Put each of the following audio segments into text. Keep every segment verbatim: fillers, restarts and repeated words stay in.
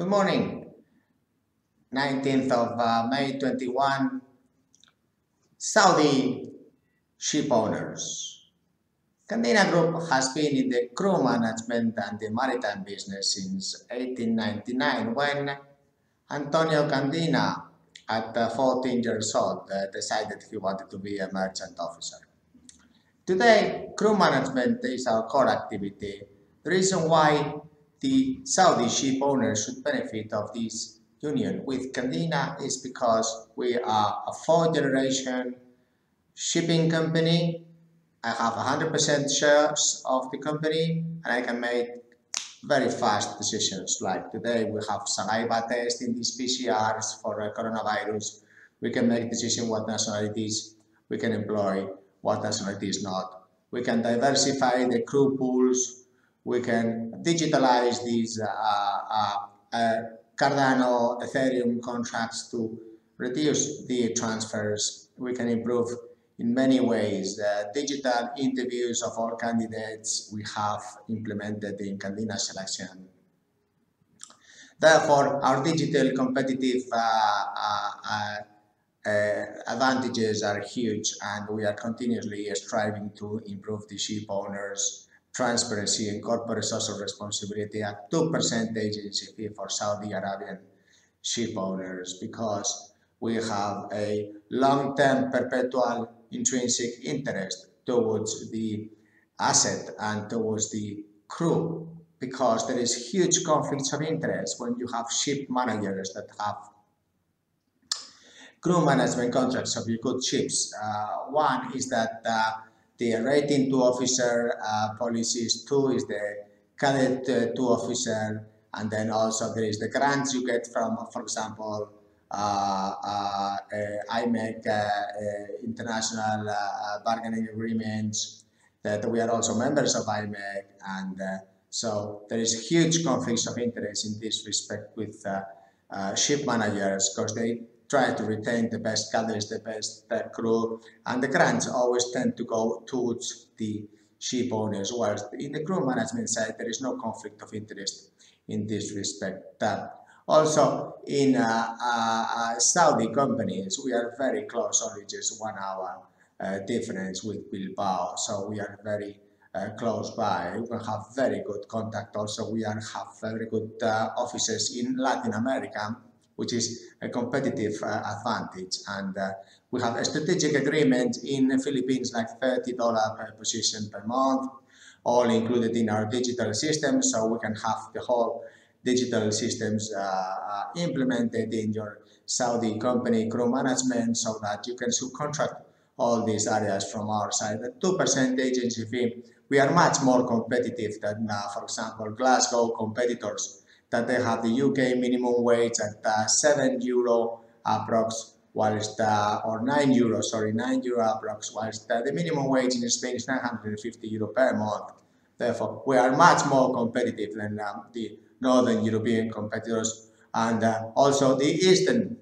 Good morning. nineteenth of uh, May twenty-one. Saudi ship owners. Candina Group has been in the crew management and the maritime business since eighteen ninety-nine, when Antonio Candina, at uh, fourteen years old, uh, decided he wanted to be a merchant officer. Today, crew management is our core activity. The reason why the Saudi ship owners should benefit of this union with Candina is because we are a fourth generation shipping company. I have one hundred percent shares of the company and I can make very fast decisions. Like today we have saliva tests in these P C Rs for coronavirus. We can make decisions what nationalities we can employ, what nationalities not. We can diversify the crew pools. We can digitalize these uh, uh, uh, Cardano, Ethereum contracts to reduce the transfers. We can improve in many ways. Uh, digital interviews of all candidates we have implemented in Candina selection. Therefore, our digital competitive uh, uh, uh, advantages are huge, and we are continuously striving to improve the ship owners' transparency and corporate social responsibility at two percent agency fee for Saudi Arabian ship owners, because we have a long-term perpetual intrinsic interest towards the asset and towards the crew, because there is huge conflicts of interest when you have ship managers that have crew management contracts of your good ships. Uh, one is that uh, the rating to officer uh, policies, two is the cadet uh, to officer, and then also there is the grants you get from, for example, uh, uh, uh, I M E C uh, uh, international uh, bargaining agreements, that we are also members of I M E C, and uh, so there is huge conflicts of interest in this respect with uh, uh, ship managers, because they try to retain the best cadres, the best uh, crew, and the grants always tend to go towards the ship owners, whilst in the crew management side there is no conflict of interest in this respect. Uh, also in uh, uh, uh, Saudi companies we are very close, only just one hour uh, difference with Bilbao, so we are very uh, close by. We have very good contact. Also we are, have very good uh, offices in Latin America, which is a competitive uh, advantage, and uh, we have a strategic agreement in the Philippines, like thirty dollars per position per month, all included in our digital system, so we can have the whole digital systems uh, implemented in your Saudi company crew management, so that you can subcontract all these areas from our side. The two percent agency fee, we are much more competitive than, uh, for example, Glasgow competitors, that they have the U K minimum wage at uh, seven euro approx, whilst uh, or nine euro, sorry, nine euro approx, whilst uh, the minimum wage in Spain is nine hundred fifty euro per month. Therefore, we are much more competitive than um, the northern European competitors, and uh, also the eastern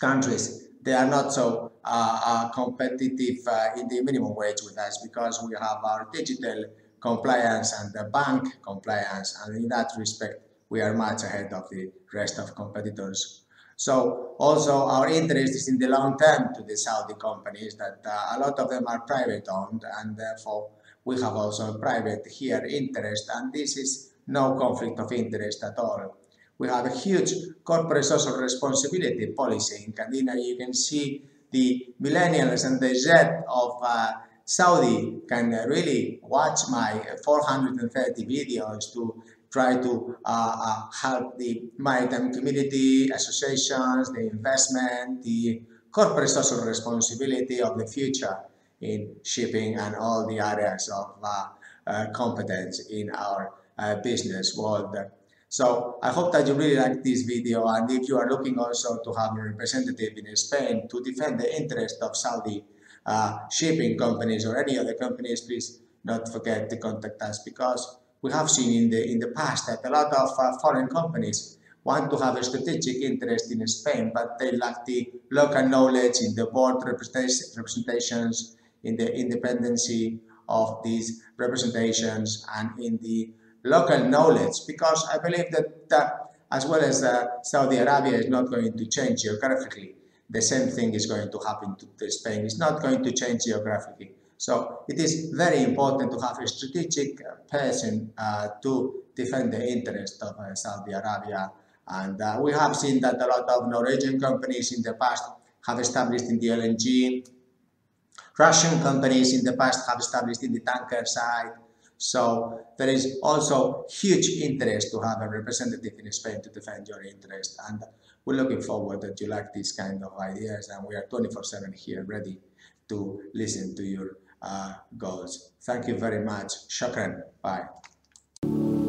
countries. They are not so uh, uh, competitive uh, in the minimum wage with us, because we have our digital compliance and the bank compliance, and in that respect we are much ahead of the rest of competitors. So also our interest is in the long term to the Saudi companies, that uh, a lot of them are private owned, and therefore we have also a private here interest, and this is no conflict of interest at all. We have a huge corporate social responsibility policy in Candina. You can see the millennials and the Z of uh, Saudi can really watch my four hundred thirty videos to try to uh, uh, help the maritime community, associations, the investment, the corporate social responsibility of the future in shipping and all the areas of uh, uh, competence in our uh, business world. So I hope that you really like this video, and if you are looking also to have a representative in Spain to defend the interest of Saudi Uh, shipping companies or any other companies, please not forget to contact us, because we have seen in the in the past that a lot of uh, foreign companies want to have a strategic interest in Spain, but they lack the local knowledge in the board representations, in the independency of these representations, and in the local knowledge, because I believe that uh, as well as uh, Saudi Arabia is not going to change geographically. The same thing is going to happen to Spain. It's not going to change geographically. So it is very important to have a strategic person uh, to defend the interest of uh, Saudi Arabia. And uh, we have seen that a lot of Norwegian companies in the past have established in the L N G. Russian companies in the past have established in the tanker side. So there is also huge interest to have a representative in Spain to defend your interest. And we're looking forward that you like these kind of ideas, and we are twenty-four seven here ready to listen to your uh, goals. Thank you very much. Shukran. Bye.